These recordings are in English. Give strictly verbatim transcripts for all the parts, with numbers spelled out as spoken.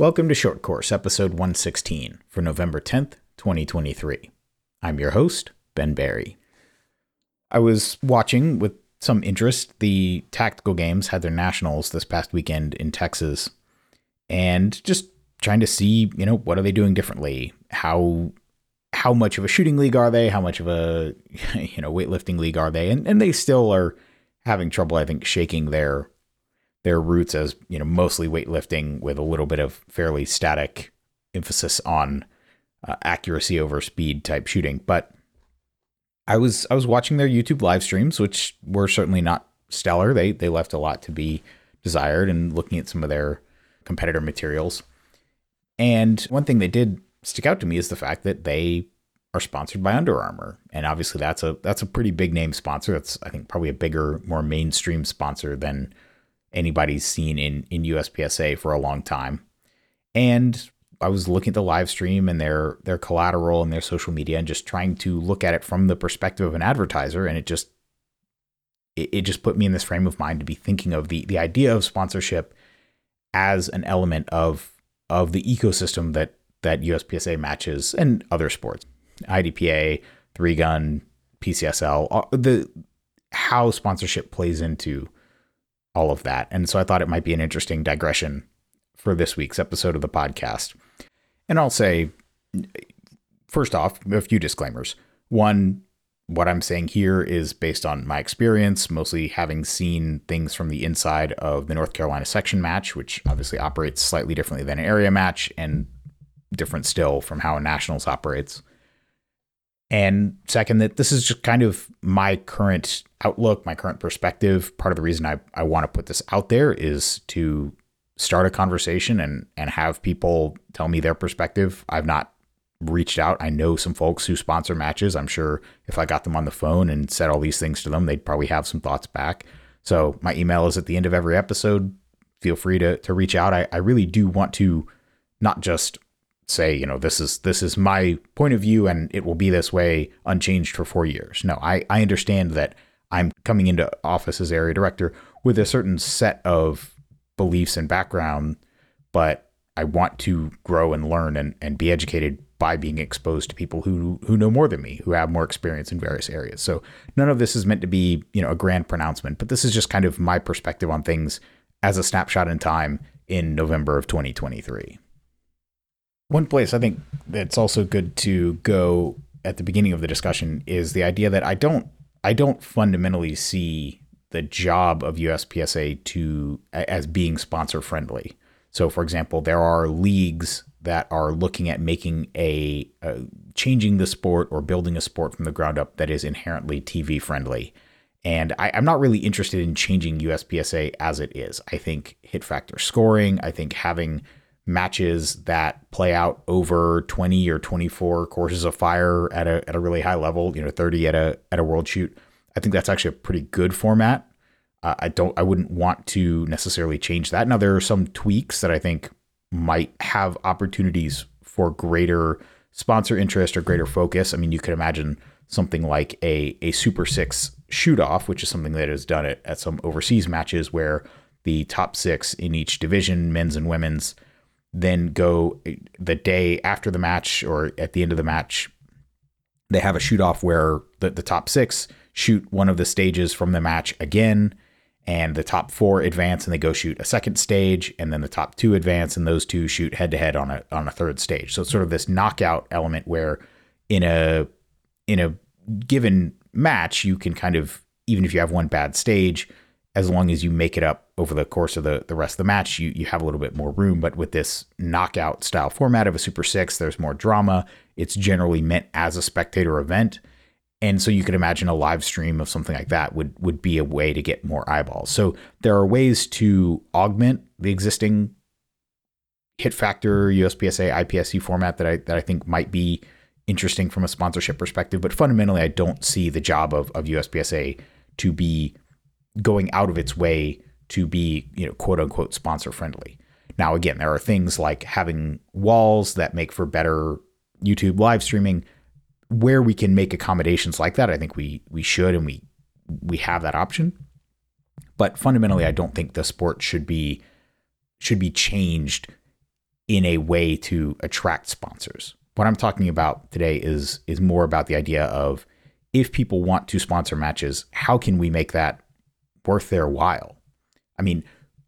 Welcome to Short Course, episode one sixteen, for November tenth, twenty twenty-three. I'm your host, Ben Barry. I was watching with some interest. The Tactical Games had their nationals this past weekend in Texas, and just trying to see, you know, what are they doing differently? How how much of a shooting league are they? How much of a, you know, weightlifting league are they? And and they still are having trouble, I think, shaking their their roots as, you know, mostly weightlifting with a little bit of fairly static emphasis on uh, accuracy over speed type shooting. But I was, I was watching their YouTube live streams, which were certainly not stellar. They, they left a lot to be desired, and looking at some of their competitor materials. And one thing that did stick out to me is the fact that they are sponsored by Under Armour. And obviously that's a, that's a pretty big name sponsor. That's, I think, probably a bigger, more mainstream sponsor than anybody's seen in, in U S P S A for a long time. And I was looking at the live stream and their, their collateral and their social media, and just trying to look at it from the perspective of an advertiser. And it just, it, it just put me in this frame of mind to be thinking of the, the idea of sponsorship as an element of, of the ecosystem that, that U S P S A matches and other sports, I D P A, three gun, P C S L, the, how sponsorship plays into all of that. And so I thought it might be an interesting digression for this week's episode of the podcast. And I'll say, first off, a few disclaimers. One, what I'm saying here is based on my experience, mostly having seen things from the inside of the North Carolina section match, which obviously operates slightly differently than an area match, and different still from how a nationals operates. And second, that this is just kind of my current outlook, my current perspective. Part of the reason I, I want to put this out there is to start a conversation and, and have people tell me their perspective. I've not reached out. I know some folks who sponsor matches. I'm sure if I got them on the phone and said all these things to them, they'd probably have some thoughts back. So my email is at the end of every episode. Feel free to, to reach out. I, I really do want to not just say, you know, this is this is my point of view and it will be this way unchanged for four years. No, I, I understand that I'm coming into office as area director with a certain set of beliefs and background, but I want to grow and learn and, and be educated by being exposed to people who who know more than me, who have more experience in various areas. So none of this is meant to be, you know, a grand pronouncement, but this is just kind of my perspective on things as a snapshot in time in November of twenty twenty-three. One place I think that's also good to go at the beginning of the discussion is the idea that I don't I don't fundamentally see the job of U S P S A to as being sponsor friendly. So, for example, there are leagues that are looking at making a, a changing the sport or building a sport from the ground up that is inherently T V friendly. And I, I'm not really interested in changing U S P S A as it is. I think hit factor scoring, I think having matches that play out over twenty or twenty-four courses of fire at a at a really high level, you know, thirty at a at a world shoot. I think that's actually a pretty good format. Uh, I don't, I wouldn't want to necessarily change that. Now there are some tweaks that I think might have opportunities for greater sponsor interest or greater focus. I mean, you could imagine something like a a Super Six shoot off, which is something that is done at, at some overseas matches where the top six in each division, men's and women's, then go the day after the match or at the end of the match, they have a shoot off where the, the top six shoot one of the stages from the match again, and the top four advance and they go shoot a second stage, and then the top two advance and those two shoot head to head on a on a third stage. So it's sort of this knockout element where in a in a given match you can kind of, even if you have one bad stage, as long as you make it up over the course of the, the rest of the match, you, you have a little bit more room. But with this knockout style format of a Super Six, there's more drama. It's generally meant as a spectator event. And so you could imagine a live stream of something like that would, would be a way to get more eyeballs. So there are ways to augment the existing hit factor, U S P S A, I P S C format that I, that I think might be interesting from a sponsorship perspective. But fundamentally, I don't see the job of, of U S P S A to be going out of its way to be, you know, quote unquote sponsor friendly. Now, again, there are things like having walls that make for better YouTube live streaming where we can make accommodations like that. I think we, we should, and we, we have that option, but fundamentally, I don't think the sport should be, should be changed in a way to attract sponsors. What I'm talking about today is is more about the idea of, if people want to sponsor matches, how can we make that worth their while? I mean,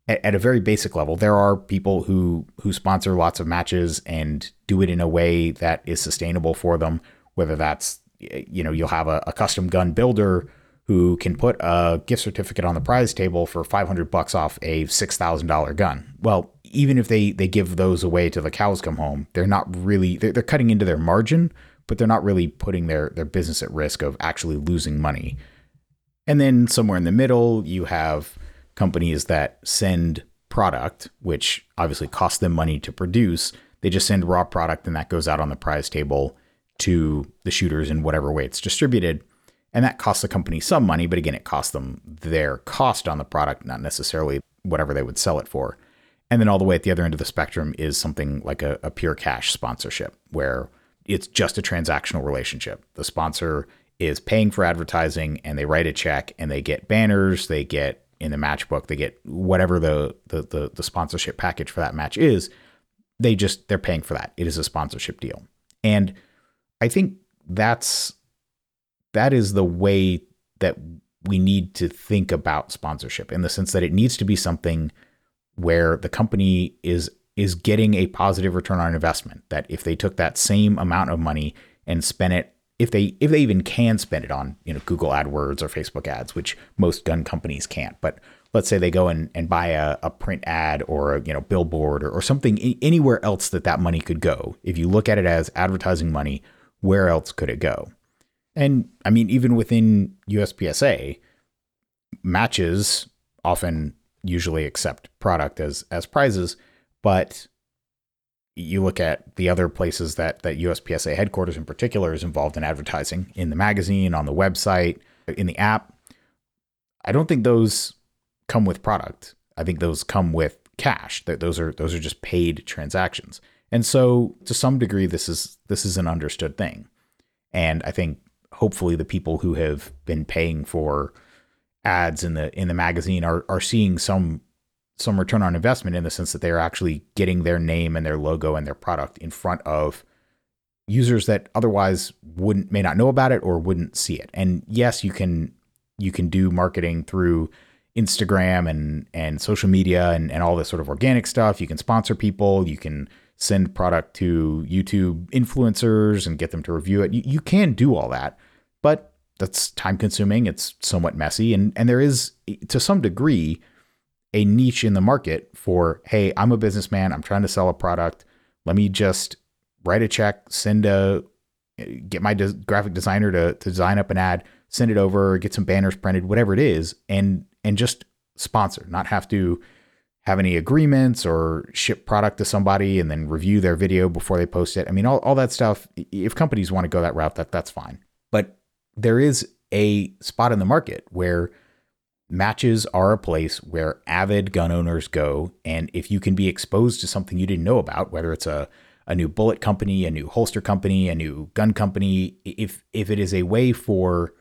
at, at a very basic level, there are people who who sponsor lots of matches and do it in a way that is sustainable for them, whether that's, you know, you'll have a, a custom gun builder who can put a gift certificate on the prize table for five hundred bucks off a six thousand dollars gun. Well, even if they, they give those away till the cows come home, they're not really, they're, they're cutting into their margin, but they're not really putting their, their business at risk of actually losing money. And then somewhere in the middle, you have companies that send product, which obviously costs them money to produce. They just send raw product and that goes out on the prize table to the shooters in whatever way it's distributed. And that costs the company some money, but again, it costs them their cost on the product, not necessarily whatever they would sell it for. And then all the way at the other end of the spectrum is something like a, a pure cash sponsorship, where it's just a transactional relationship. The sponsor is paying for advertising and they write a check and they get banners, they get in the match book, they get whatever the, the, the, the sponsorship package for that match is. They just, they're paying for that. It is a sponsorship deal. And I think that's, that is the way that we need to think about sponsorship, in the sense that it needs to be something where the company is is getting a positive return on investment, that if they took that same amount of money and spent it, if they if they even can spend it on, you know, Google AdWords or Facebook ads, which most gun companies can't. But let's say they go and, and buy a, a print ad or a, you know, billboard or, or something, anywhere else that that money could go. If you look at it as advertising money, where else could it go? And I mean, even within U S P S A, matches often usually accept product as as prizes. But you look at the other places that, that U S P S A headquarters in particular is involved in advertising, in the magazine, on the website, in the app. I don't think those come with product. I think those come with cash. That those are those are just paid transactions. And so to some degree, this is this is an understood thing. And I think hopefully the people who have been paying for ads in the in the magazine are are seeing some some return on investment, in the sense that they're actually getting their name and their logo and their product in front of users that otherwise wouldn't may not know about it or wouldn't see it. And yes, you can you can do marketing through Instagram and and social media and, and all this sort of organic stuff. You can sponsor people, you can send product to YouTube influencers and get them to review it. You, you can do all that, but that's time consuming. It's somewhat messy. And, and there is, to some degree, a niche in the market for, hey, I'm a businessman, I'm trying to sell a product. Let me just write a check, send a, get my des- graphic designer to, to design up an ad, send it over, get some banners printed, whatever it is, and, and just sponsor, not have to have any agreements or ship product to somebody and then review their video before they post it. I mean, all, all that stuff, if companies want to go that route, that that's fine. But there is a spot in the market where matches are a place where avid gun owners go. And if you can be exposed to something you didn't know about, whether it's a, a new bullet company, a new holster company, a new gun company, if if it is a way for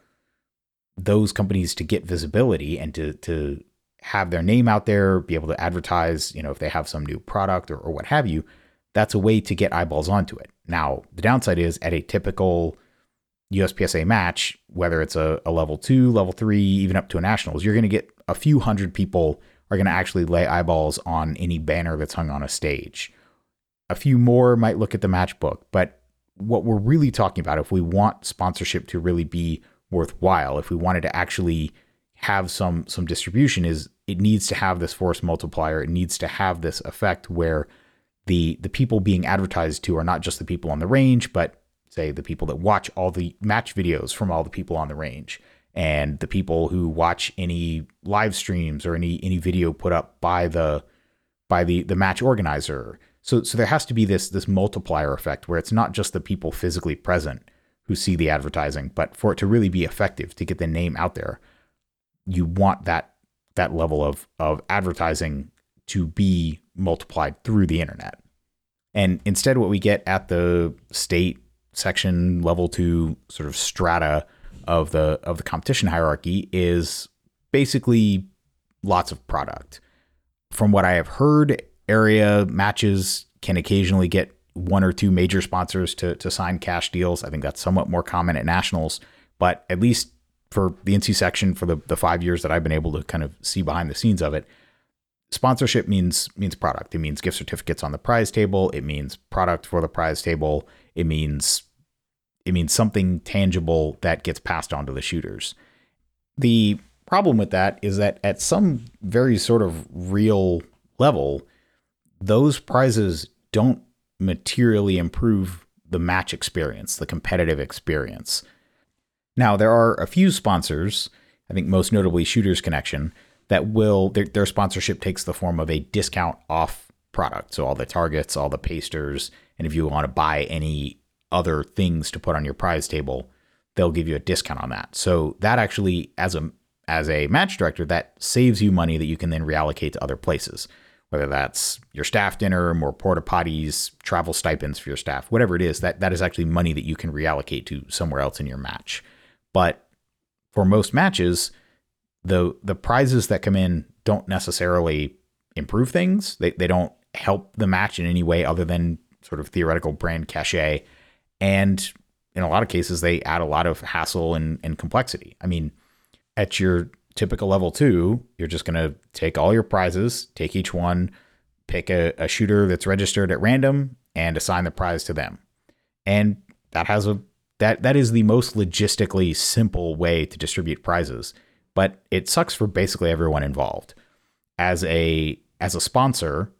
those companies to get visibility and to to have their name out there, be able to advertise, you know, if they have some new product or, or what have you, that's a way to get eyeballs onto it. Now, the downside is, at a typical U S P S A match, whether it's a, a level two, level three, even up to a nationals, you're going to get a few hundred people are going to actually lay eyeballs on any banner that's hung on a stage. A few more might look at the match book, but what we're really talking about, if we want sponsorship to really be worthwhile, if we wanted to actually have some some distribution, is it needs to have this force multiplier. It needs to have this effect where the the people being advertised to are not just the people on the range, but say the people that watch all the match videos from all the people on the range, and the people who watch any live streams or any any video put up by the by the the match organizer. So so there has to be this this multiplier effect where it's not just the people physically present who see the advertising, but for it to really be effective to get the name out there, you want that that level of of advertising to be multiplied through the internet. And instead, what we get at the state section, level two sort of strata of the of the competition hierarchy is basically lots of product. From what I have heard, area matches can occasionally get one or two major sponsors to to sign cash deals. I think that's somewhat more common at nationals, but at least for the N C section, for the, the five years that I've been able to kind of see behind the scenes of it, sponsorship means means product. It means gift certificates on the prize table. It means product for the prize table. It means it means something tangible that gets passed on to the shooters. The problem with that is that at some very sort of real level, those prizes don't materially improve the match experience, the competitive experience. Now, there are a few sponsors, I think most notably Shooters Connection, that will, their, their sponsorship takes the form of a discount off product. So all the targets, all the pasters, and if you want to buy any other things to put on your prize table, they'll give you a discount on that. So that actually, as a as a match director, that saves you money that you can then reallocate to other places, whether that's your staff dinner, more porta potties, travel stipends for your staff, whatever it is, that, that is actually money that you can reallocate to somewhere else in your match. But for most matches, the the prizes that come in don't necessarily improve things. They they don't help the match in any way other than sort of theoretical brand cachet. And in a lot of cases, they add a lot of hassle and, and complexity. I mean, at your typical level two, you're just going to take all your prizes, take each one, pick a, a shooter that's registered at random, and assign the prize to them. And that has a that that is the most logistically simple way to distribute prizes, but it sucks for basically everyone involved. As a as a sponsor,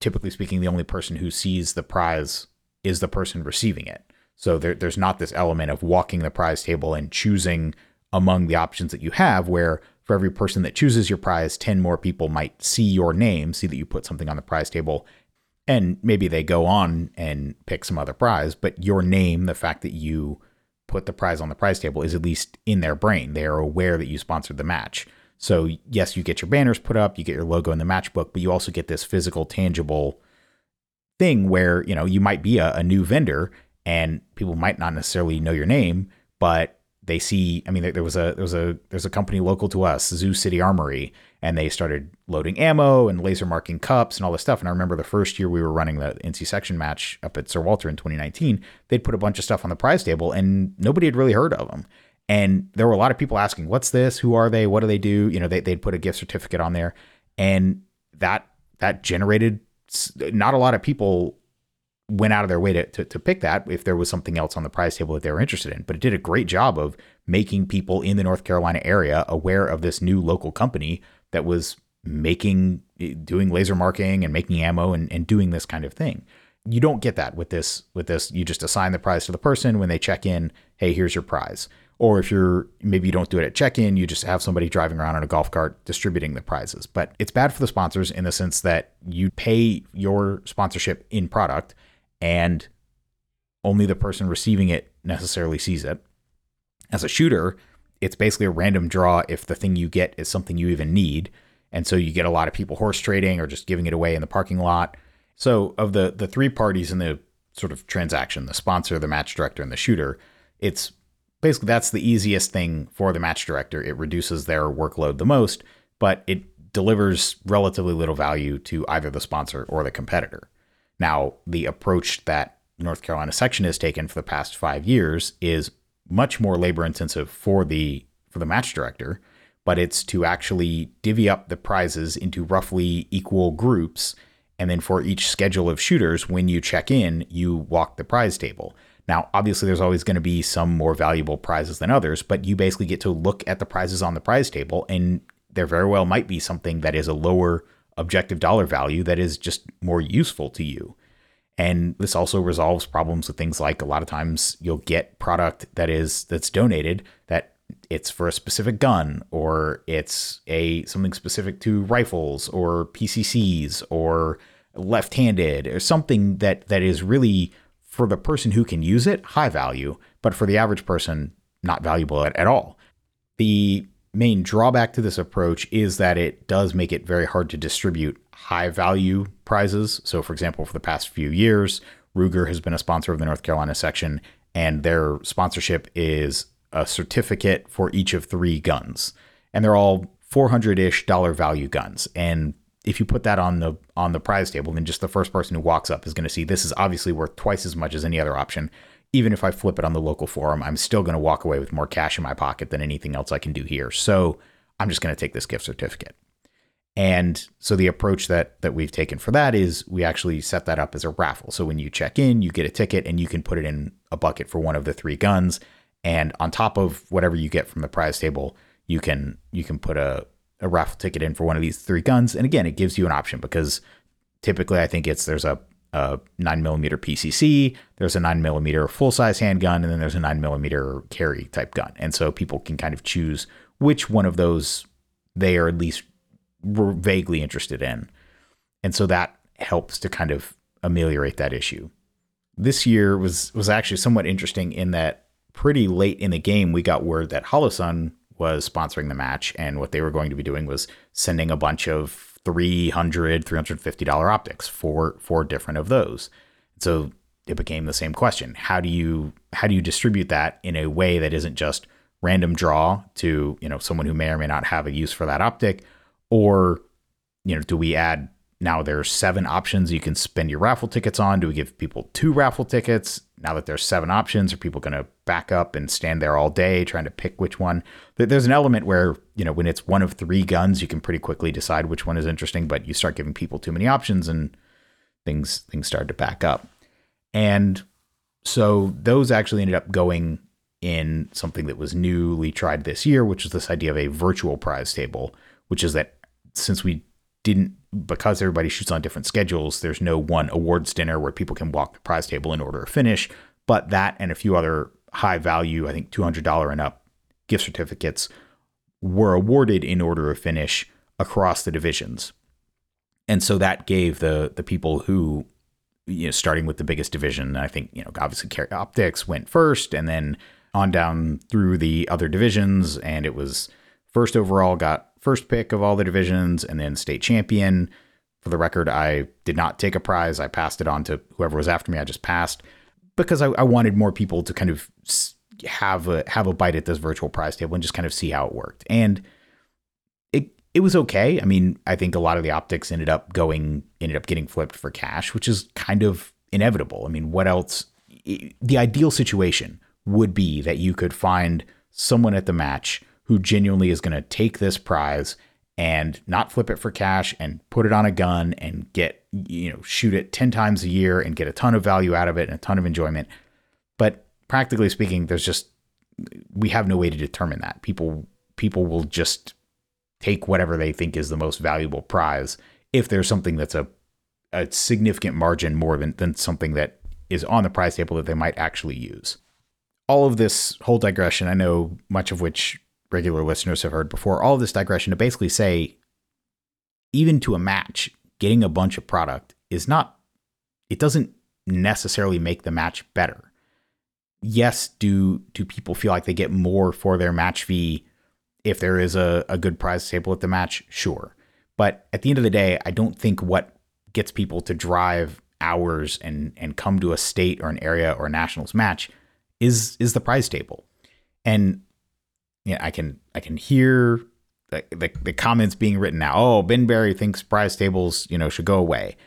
typically speaking, the only person who sees the prize is the person receiving it. So there, there's not this element of walking the prize table and choosing among the options that you have, where for every person that chooses your prize, ten more people might see your name, see that you put something on the prize table, and maybe they go on and pick some other prize, but your name, the fact that you put the prize on the prize table, is at least in their brain. They are aware that you sponsored the match. So yes, you get your banners put up, you get your logo in the match book, but you also get this physical, tangible thing where, you know, you might be a, a new vendor and people might not necessarily know your name, but they see, I mean, there, there was a, there was a, there's a company local to us, Zoo City Armory, and they started loading ammo and laser marking cups and all this stuff. And I remember the first year we were running the N C section match up at Sir Walter in twenty nineteen, they'd put a bunch of stuff on the prize table and nobody had really heard of them. And there were a lot of people asking, what's this? Who are they? What do they do? You know, they, they'd put a gift certificate on there, and that, that generated, not a lot of people went out of their way to, to to pick that if there was something else on the prize table that they were interested in. But it did a great job of making people in the North Carolina area aware of this new local company that was making, doing laser marking and making ammo and, and doing this kind of thing. You don't get that with this, with this, you just assign the prize to the person when they check in, hey, here's your prize. Or if you're, maybe you don't do it at check-in, you just have somebody driving around in a golf cart distributing the prizes. But it's bad for the sponsors in the sense that you pay your sponsorship in product and only the person receiving it necessarily sees it. As a shooter, it's basically a random draw if the thing you get is something you even need. And so you get a lot of people horse trading or just giving it away in the parking lot. So of the, the three parties in the sort of transaction, the sponsor, the match director, and the shooter, it's basically that's the easiest thing for the match director. It reduces their workload the most, but it delivers relatively little value to either the sponsor or the competitor. Now, the approach that North Carolina section has taken for the past five years is much more labor intensive for the for the match director, but it's to actually divvy up the prizes into roughly equal groups. And then for each schedule of shooters, when you check in, you walk the prize table. Now, obviously, there's always going to be some more valuable prizes than others, but you basically get to look at the prizes on the prize table, and there very well might be something that is a lower objective dollar value that is just more useful to you. And this also resolves problems with things like, a lot of times you'll get product that is that's donated that it's for a specific gun, or it's a something specific to rifles or P C Cs or left-handed or something that that is really, for the person who can use it, high value, but for the average person, not valuable at, at all. The main drawback to this approach is that it does make it very hard to distribute high value prizes. So for example, for the past few years, Ruger has been a sponsor of the North Carolina section, and their sponsorship is a certificate for each of three guns. And they're all four hundred-ish dollar value guns. And if you put that on the on the prize table, then just the first person who walks up is going to see this is obviously worth twice as much as any other option. Even if I flip it on the local forum, I'm still going to walk away with more cash in my pocket than anything else I can do here. So I'm just going to take this gift certificate. And so the approach that that we've taken for that is we actually set that up as a raffle. So when you check in, you get a ticket and you can put it in a bucket for one of the three guns. And on top of whatever you get from the prize table, you can you can put a, a raffle ticket in for one of these three guns. And again, it gives you an option because typically I think it's there's a, a nine millimeter P C C, there's a nine millimeter full size handgun, and then there's a nine millimeter carry type gun. And so people can kind of choose which one of those they are at least were vaguely interested in. And so that helps to kind of ameliorate that issue. This year was was actually somewhat interesting in that pretty late in the game, we got word that Holosun was sponsoring the match. And what they were going to be doing was sending a bunch of three hundred dollars, three hundred fifty dollars optics for four different of those. So it became the same question. How do you how do you distribute that in a way that isn't just random draw to, you know, someone who may or may not have a use for that optic? Or, you know, do we add, now there's seven options you can spend your raffle tickets on. Do we give people two raffle tickets? Now that there's seven options, are people going to back up and stand there all day trying to pick which one? There's an element where, you know, when it's one of three guns, you can pretty quickly decide which one is interesting, but you start giving people too many options and things, things start to back up. And so those actually ended up going in something that was newly tried this year, which is this idea of a virtual prize table, which is that since we didn't, because everybody shoots on different schedules, there's no one awards dinner where people can walk the prize table and order a finish, but that and a few other high value, I think two hundred dollars and up gift certificates were awarded in order of finish across the divisions. And so that gave the the people who, you know, starting with the biggest division, I think, you know, obviously carry optics went first and then on down through the other divisions. And it was first overall got first pick of all the divisions and then state champion. For the record, I did not take a prize. I passed it on to whoever was after me. I just passed because I, I wanted more people to kind of have a, have a bite at this virtual prize table and just kind of see how it worked. And it, it was okay. I mean, I think a lot of the optics ended up going, ended up getting flipped for cash, which is kind of inevitable. I mean, what else? The ideal situation would be that you could find someone at the match who genuinely is going to take this prize and not flip it for cash and put it on a gun and get, you know, shoot it ten times a year and get a ton of value out of it and a ton of enjoyment. But practically speaking, there's just, we have no way to determine that. People, people will just take whatever they think is the most valuable prize if there's something that's a, a significant margin more than, than something that is on the prize table that they might actually use. All of this whole digression, I know much of which regular listeners have heard before, all this digression to basically say, even to a match, getting a bunch of product is not, it doesn't necessarily make the match better. Yes, do, do people feel like they get more for their match fee if there is a, a good prize table at the match? Sure. But at the end of the day, I don't think what gets people to drive hours and, and come to a state or an area or a nationals match is, is the prize table. And yeah, I can I can hear the, the the comments being written now. Oh, Ben Barry thinks prize tables, you know, should go away.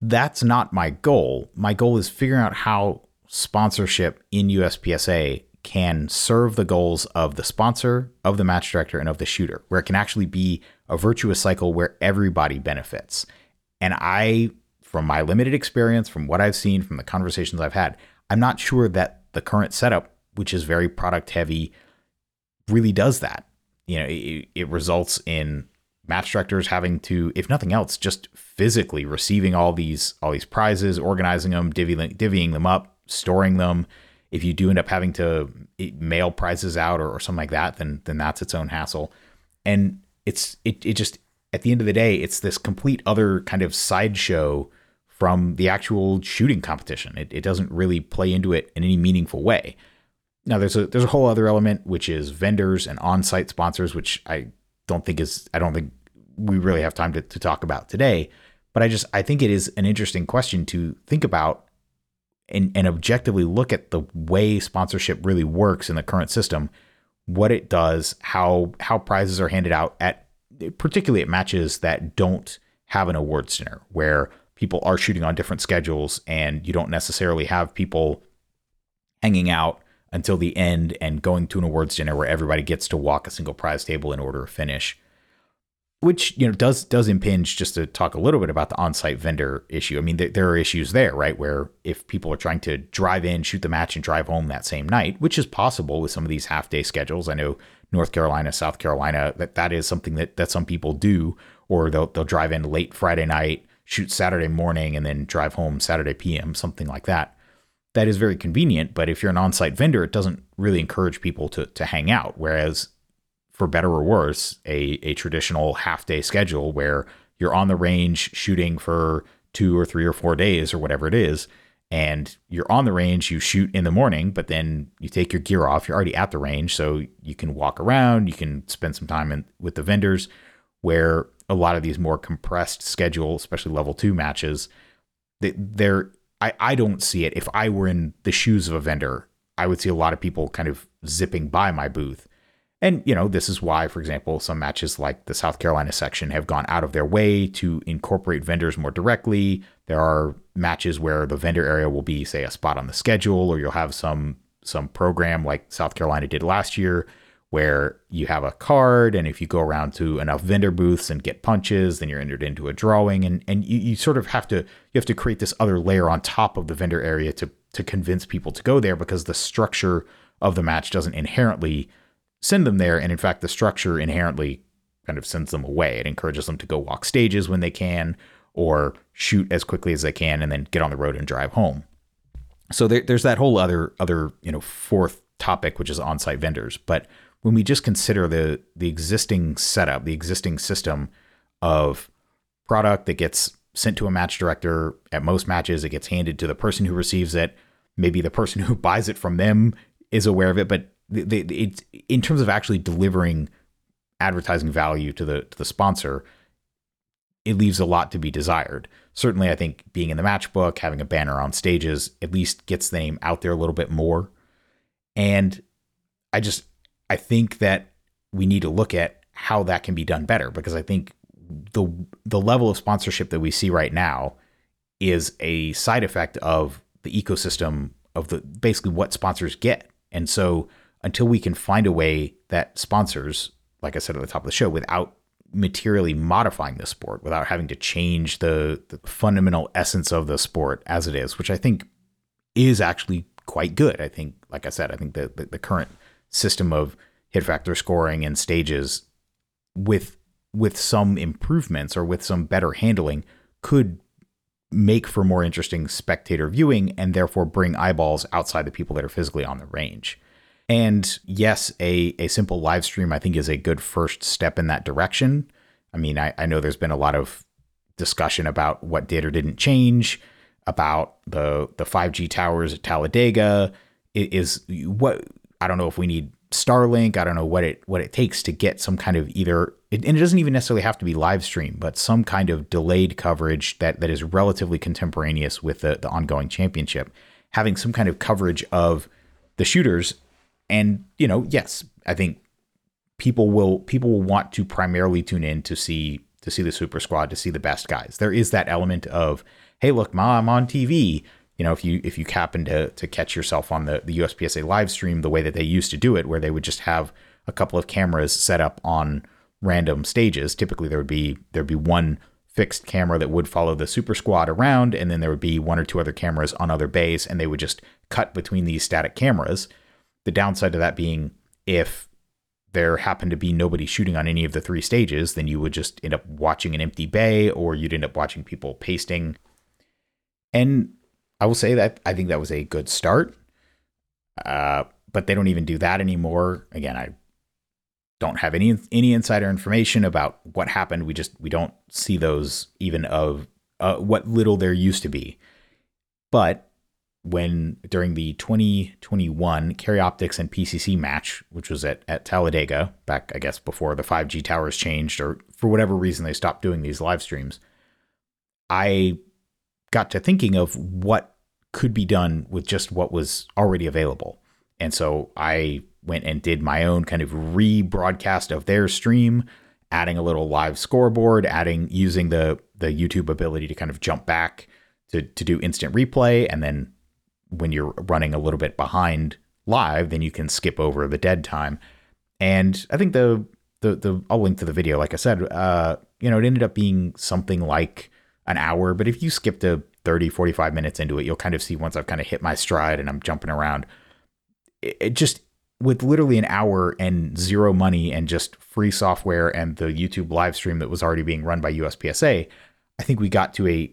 That's not my goal. My goal is figuring out how sponsorship in U S P S A can serve the goals of the sponsor, of the match director, and of the shooter, where it can actually be a virtuous cycle where everybody benefits. And I, from my limited experience, from what I've seen, from the conversations I've had, I'm not sure that the current setup, which is very product heavy, really does that. You know, it, it results in match directors having to, if nothing else, just physically receiving all these all these prizes, organizing them, divvying, divvying them up, storing them. If you do end up having to mail prizes out or, or something like that, then then that's its own hassle. And it's it it just, at the end of the day, it's this complete other kind of sideshow from the actual shooting competition. It, it doesn't really play into it in any meaningful way. Now, there's a there's a whole other element, which is vendors and on-site sponsors, which I don't think is I don't think we really have time to, to talk about today. But I just I think it is an interesting question to think about and, and objectively look at the way sponsorship really works in the current system, what it does, how how prizes are handed out at particularly at matches that don't have an awards dinner, where people are shooting on different schedules and you don't necessarily have people hanging out until the end and going to an awards dinner where everybody gets to walk a single prize table in order of finish, which, you know, does, does impinge, just to talk a little bit about the on-site vendor issue. I mean, th- there are issues there, right? Where if people are trying to drive in, shoot the match and drive home that same night, which is possible with some of these half day schedules. I know North Carolina, South Carolina, that that is something that, that some people do, or they'll, they'll drive in late Friday night, shoot Saturday morning, and then drive home Saturday P M, something like that. That is very convenient, but if you're an on-site vendor, it doesn't really encourage people to to hang out. Whereas, for better or worse, a, a traditional half-day schedule where you're on the range shooting for two or three or four days or whatever it is, and you're on the range, you shoot in the morning, but then you take your gear off, you're already at the range, so you can walk around, you can spend some time in, with the vendors, where a lot of these more compressed schedules, especially level two matches, they, they're... I, I don't see it. If I were in the shoes of a vendor, I would see a lot of people kind of zipping by my booth. And, you know, this is why, for example, some matches like the South Carolina section have gone out of their way to incorporate vendors more directly. There are matches where the vendor area will be, say, a spot on the schedule, or you'll have some some program like South Carolina did last year, where you have a card, and if you go around to enough vendor booths and get punches, then you're entered into a drawing, and and you, you sort of have to you have to create this other layer on top of the vendor area to to convince people to go there, because the structure of the match doesn't inherently send them there, and in fact the structure inherently kind of sends them away. It encourages them to go walk stages when they can, or shoot as quickly as they can, and then get on the road and drive home. So there, there's that whole other other you know fourth topic, which is on-site vendors, but when we just consider the the existing setup, the existing system of product that gets sent to a match director, at most matches it gets handed to the person who receives it. Maybe the person who buys it from them is aware of it, but they, they, it's, in terms of actually delivering advertising value to the to the sponsor, it leaves a lot to be desired. Certainly, I think being in the match book, having a banner on stages, at least gets the name out there a little bit more. And I just... I think that we need to look at how that can be done better, because I think the the level of sponsorship that we see right now is a side effect of the ecosystem of the basically what sponsors get. And so until we can find a way that sponsors, like I said at the top of the show, without materially modifying the sport, without having to change the, the fundamental essence of the sport as it is, which I think is actually quite good. I think, like I said, I think the the, the current system of hit factor scoring and stages with with some improvements or with some better handling could make for more interesting spectator viewing, and therefore bring eyeballs outside the people that are physically on the range. And yes, a, a simple live stream, I think, is a good first step in that direction. I mean, I, I know there's been a lot of discussion about what did or didn't change, about the the five G towers at Talladega. It is what... I don't know if we need Starlink. I don't know what it what it takes to get some kind of either, and it doesn't even necessarily have to be live stream, but some kind of delayed coverage that that is relatively contemporaneous with the, the ongoing championship, having some kind of coverage of the shooters. And, you know, yes, I think people will people will want to primarily tune in to see to see the Super Squad, to see the best guys. There is that element of, hey, look, Ma, I'm on T V. You know, if you if you happen to to catch yourself on the, the U S P S A live stream, the way that they used to do it, where they would just have a couple of cameras set up on random stages. Typically, there would be there'd be one fixed camera that would follow the Super Squad around, and then there would be one or two other cameras on other bays, and they would just cut between these static cameras. The downside to that being, if there happened to be nobody shooting on any of the three stages, then you would just end up watching an empty bay, or you'd end up watching people pasting. And I will say that I think that was a good start, uh, but they don't even do that anymore. Again, I don't have any any insider information about what happened. We just we don't see those, even of uh, what little there used to be. But when during the twenty twenty-one Karyoptics and P C C match, which was at at Talladega back, I guess, before the five G towers changed, or for whatever reason they stopped doing these live streams, I got to thinking of what could be done with just what was already available. And so I went and did my own kind of rebroadcast of their stream, adding a little live scoreboard, adding using the the YouTube ability to kind of jump back to to do instant replay, and then when you're running a little bit behind live, then you can skip over the dead time. And I think the the the I'll link to the video. Like I said, uh, you know, it ended up being something like an hour, but if you skip to thirty, forty-five minutes into it, you'll kind of see once I've kind of hit my stride and I'm jumping around. It, it just, with literally an hour and zero money and just free software and the YouTube live stream that was already being run by U S P S A, I think we got to a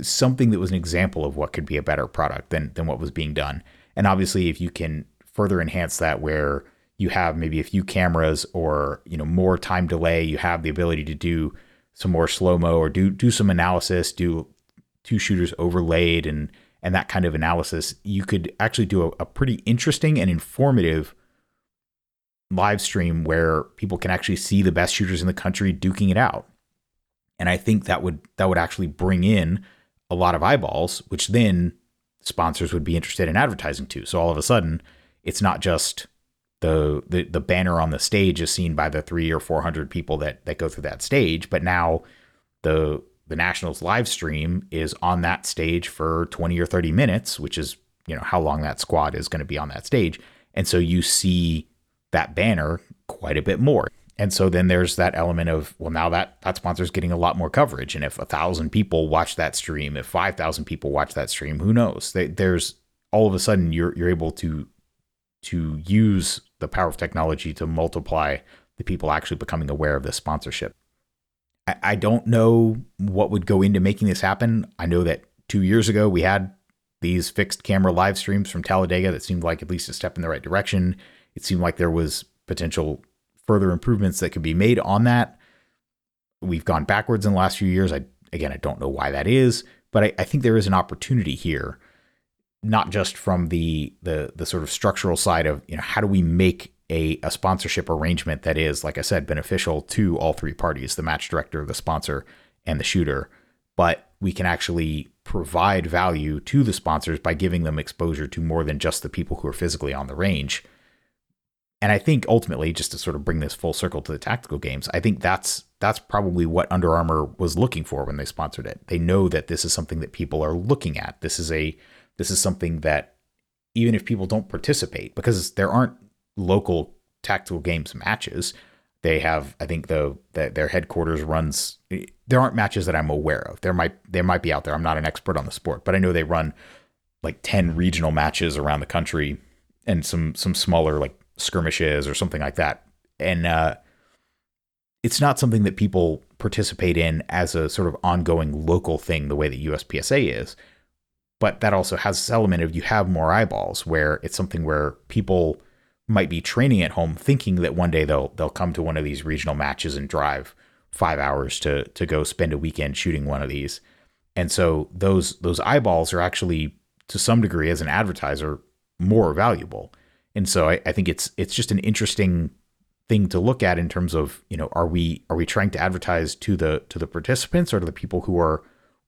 something that was an example of what could be a better product than than what was being done. And obviously, if you can further enhance that where you have maybe a few cameras or, you know, more time delay, you have the ability to do some more slow-mo or do do some analysis, do two shooters overlaid and and that kind of analysis, you could actually do a, a pretty interesting and informative live stream where people can actually see the best shooters in the country duking it out. And I think that would that would actually bring in a lot of eyeballs, which then sponsors would be interested in advertising to. So all of a sudden, it's not just the the, the banner on the stage is seen by the three or four hundred people that that go through that stage, but now the the Nationals live stream is on that stage for twenty or thirty minutes, which is, you know, how long that squad is going to be on that stage. And so you see that banner quite a bit more. And so then there's that element of, well, now that that sponsor is getting a lot more coverage. And if a thousand people watch that stream, if five thousand people watch that stream, who knows? There's all of a sudden you're, you're able to, to use the power of technology to multiply the people actually becoming aware of this sponsorship. I don't know what would go into making this happen. I know that two years ago we had these fixed camera live streams from Talladega that seemed like at least a step in the right direction. It seemed like there was potential further improvements that could be made on that. We've gone backwards in the last few years. I, again, I don't know why that is, but I, I think there is an opportunity here, not just from the, the, the sort of structural side of, you know, how do we make A, a sponsorship arrangement that is, like I said, beneficial to all three parties, the match director, the sponsor, and the shooter. But we can actually provide value to the sponsors by giving them exposure to more than just the people who are physically on the range. And I think ultimately, just to sort of bring this full circle to the tactical games, I think that's that's probably what Under Armour was looking for when they sponsored it. They know that this is something that people are looking at. This is a this is something that even if people don't participate, because there aren't local tactical games matches. They have, I think though that their headquarters runs, there aren't matches that I'm aware of. There might, there might be out there. I'm not an expert on the sport, but I know they run like ten regional matches around the country and some, some smaller like skirmishes or something like that. And, uh, it's not something that people participate in as a sort of ongoing local thing, the way that U S P S A is, but that also has this element of you have more eyeballs where it's something where people might be training at home thinking that one day they'll they'll come to one of these regional matches and drive five hours to to go spend a weekend shooting one of these. And so those those eyeballs are actually, to some degree, as an advertiser, more valuable. And so I, I think it's it's just an interesting thing to look at in terms of, you know, are we are we trying to advertise to the to the participants or to the people who are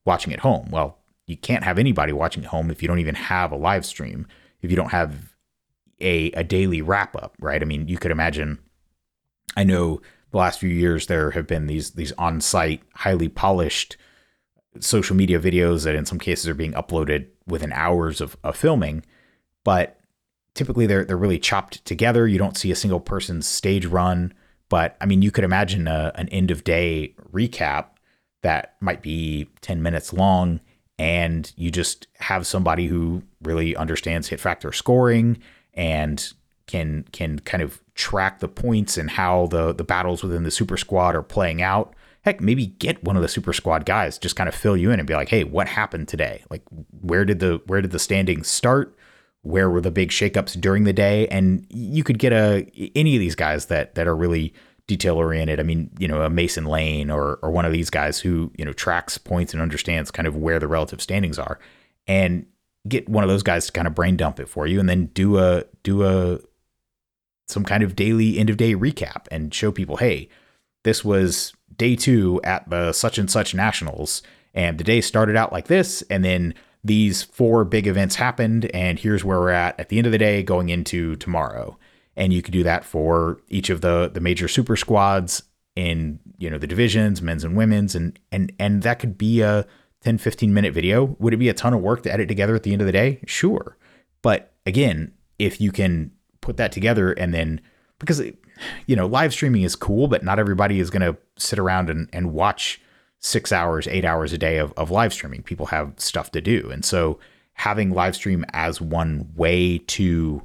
watching at home? Well, you can't have anybody watching at home if you don't even have a live stream, if you don't have A, a daily wrap up, right? I mean, you could imagine, I know the last few years there have been these these on-site, highly polished social media videos that in some cases are being uploaded within hours of, of filming, but typically they're they're really chopped together. You don't see a single person's stage run, but I mean, you could imagine a, an end of day recap that might be ten minutes long, and you just have somebody who really understands hit factor scoring and can can kind of track the points and how the, the battles within the super squad are playing out. Heck, maybe get one of the super squad guys, just kind of fill you in and be like, hey, what happened today? Like, where did the where did the standings start? Where were the big shakeups during the day? And you could get a any of these guys that that are really detail oriented. I mean, you know, a Mason Lane or or one of these guys who, you know, tracks points and understands kind of where the relative standings are. And get one of those guys to kind of brain dump it for you and then do a, do a, some kind of daily end of day recap and show people, hey, this was day two at the such and such nationals. And the day started out like this. And then these four big events happened. And here's where we're at at the end of the day going into tomorrow. And you could do that for each of the, the major super squads in, you know, the divisions, men's and women's, and and and that could be a ten, fifteen minute video. Would it be a ton of work to edit together at the end of the day? Sure. But again, if you can put that together and then, because, you know, live streaming is cool, but not everybody is going to sit around and, and watch six hours, eight hours a day of, of live streaming. People have stuff to do. And so having live stream as one way to,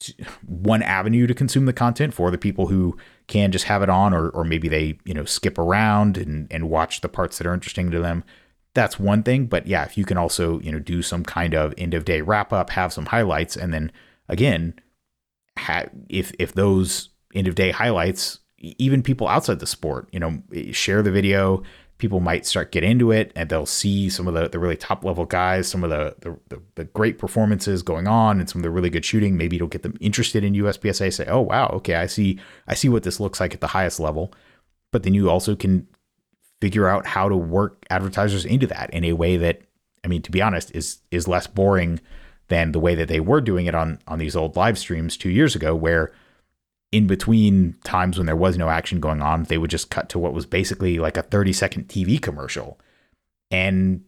to one avenue to consume the content for the people who can just have it on, or, or maybe they, you know, skip around and, and watch the parts that are interesting to them. That's one thing. But yeah, if you can also, you know, do some kind of end of day wrap up, have some highlights. And then again, ha- if, if those end of day highlights, even people outside the sport, you know, share the video, people might start get into it and they'll see some of the, the really top level guys, some of the, the, the great performances going on and some of the really good shooting. Maybe it'll get them interested in U S P S A, say, oh, wow, okay, I see, I see what this looks like at the highest level. But then you also can figure out how to work advertisers into that in a way that, I mean, to be honest, is, is less boring than the way that they were doing it on, on these old live streams two years ago, where in between times when there was no action going on, they would just cut to what was basically like a thirty second T V commercial. And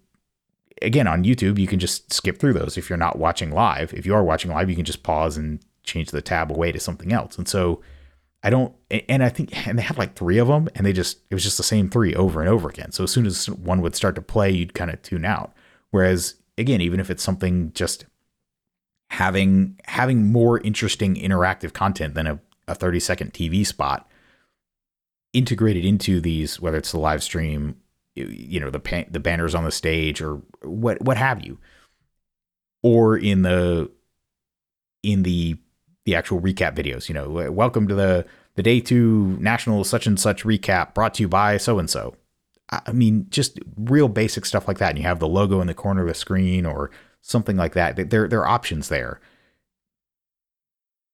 again, on YouTube, you can just skip through those if you're not watching live. If you are watching live, you can just pause and change the tab away to something else. And so I don't, and I think, and they had like three of them and they just, it was just the same three over and over again. So as soon as one would start to play, you'd kind of tune out. Whereas again, even if it's something just having, having more interesting interactive content than a, a thirty second T V spot integrated into these, whether it's the live stream, you know, the pan- the banners on the stage or what, what have you, or in the, in the, the actual recap videos, you know, welcome to the, the day two national such and such recap brought to you by so-and-so. I mean, just real basic stuff like that. And you have the logo in the corner of the screen or something like that. There, there are options there.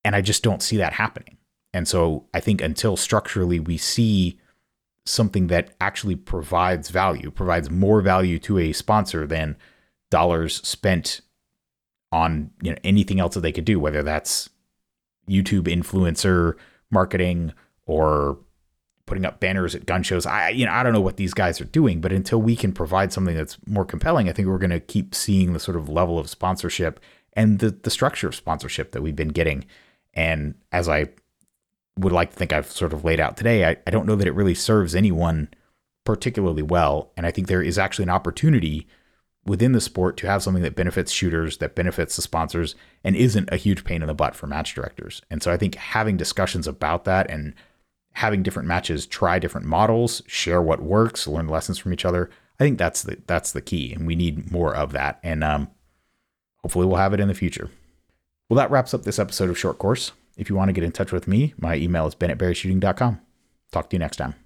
And I just don't see that happening. And so I think until structurally we see something that actually provides value, provides more value to a sponsor than dollars spent on, you know, anything else that they could do, whether that's YouTube influencer marketing or putting up banners at gun shows. I, you know, I don't know what these guys are doing, but until we can provide something that's more compelling, I think we're going to keep seeing the sort of level of sponsorship and the, the structure of sponsorship that we've been getting. And as I would like to think I've sort of laid out today, I, I don't know that it really serves anyone particularly well. And I think there is actually an opportunity within the sport to have something that benefits shooters, that benefits the sponsors, and isn't a huge pain in the butt for match directors. And so I think having discussions about that and having different matches try different models, share what works, learn lessons from each other, I think that's the, that's the key. And we need more of that. And um, hopefully we'll have it in the future. Well, that wraps up this episode of Short Course. If you want to get in touch with me, my email is ben at barry shooting dot com. Talk to you next time.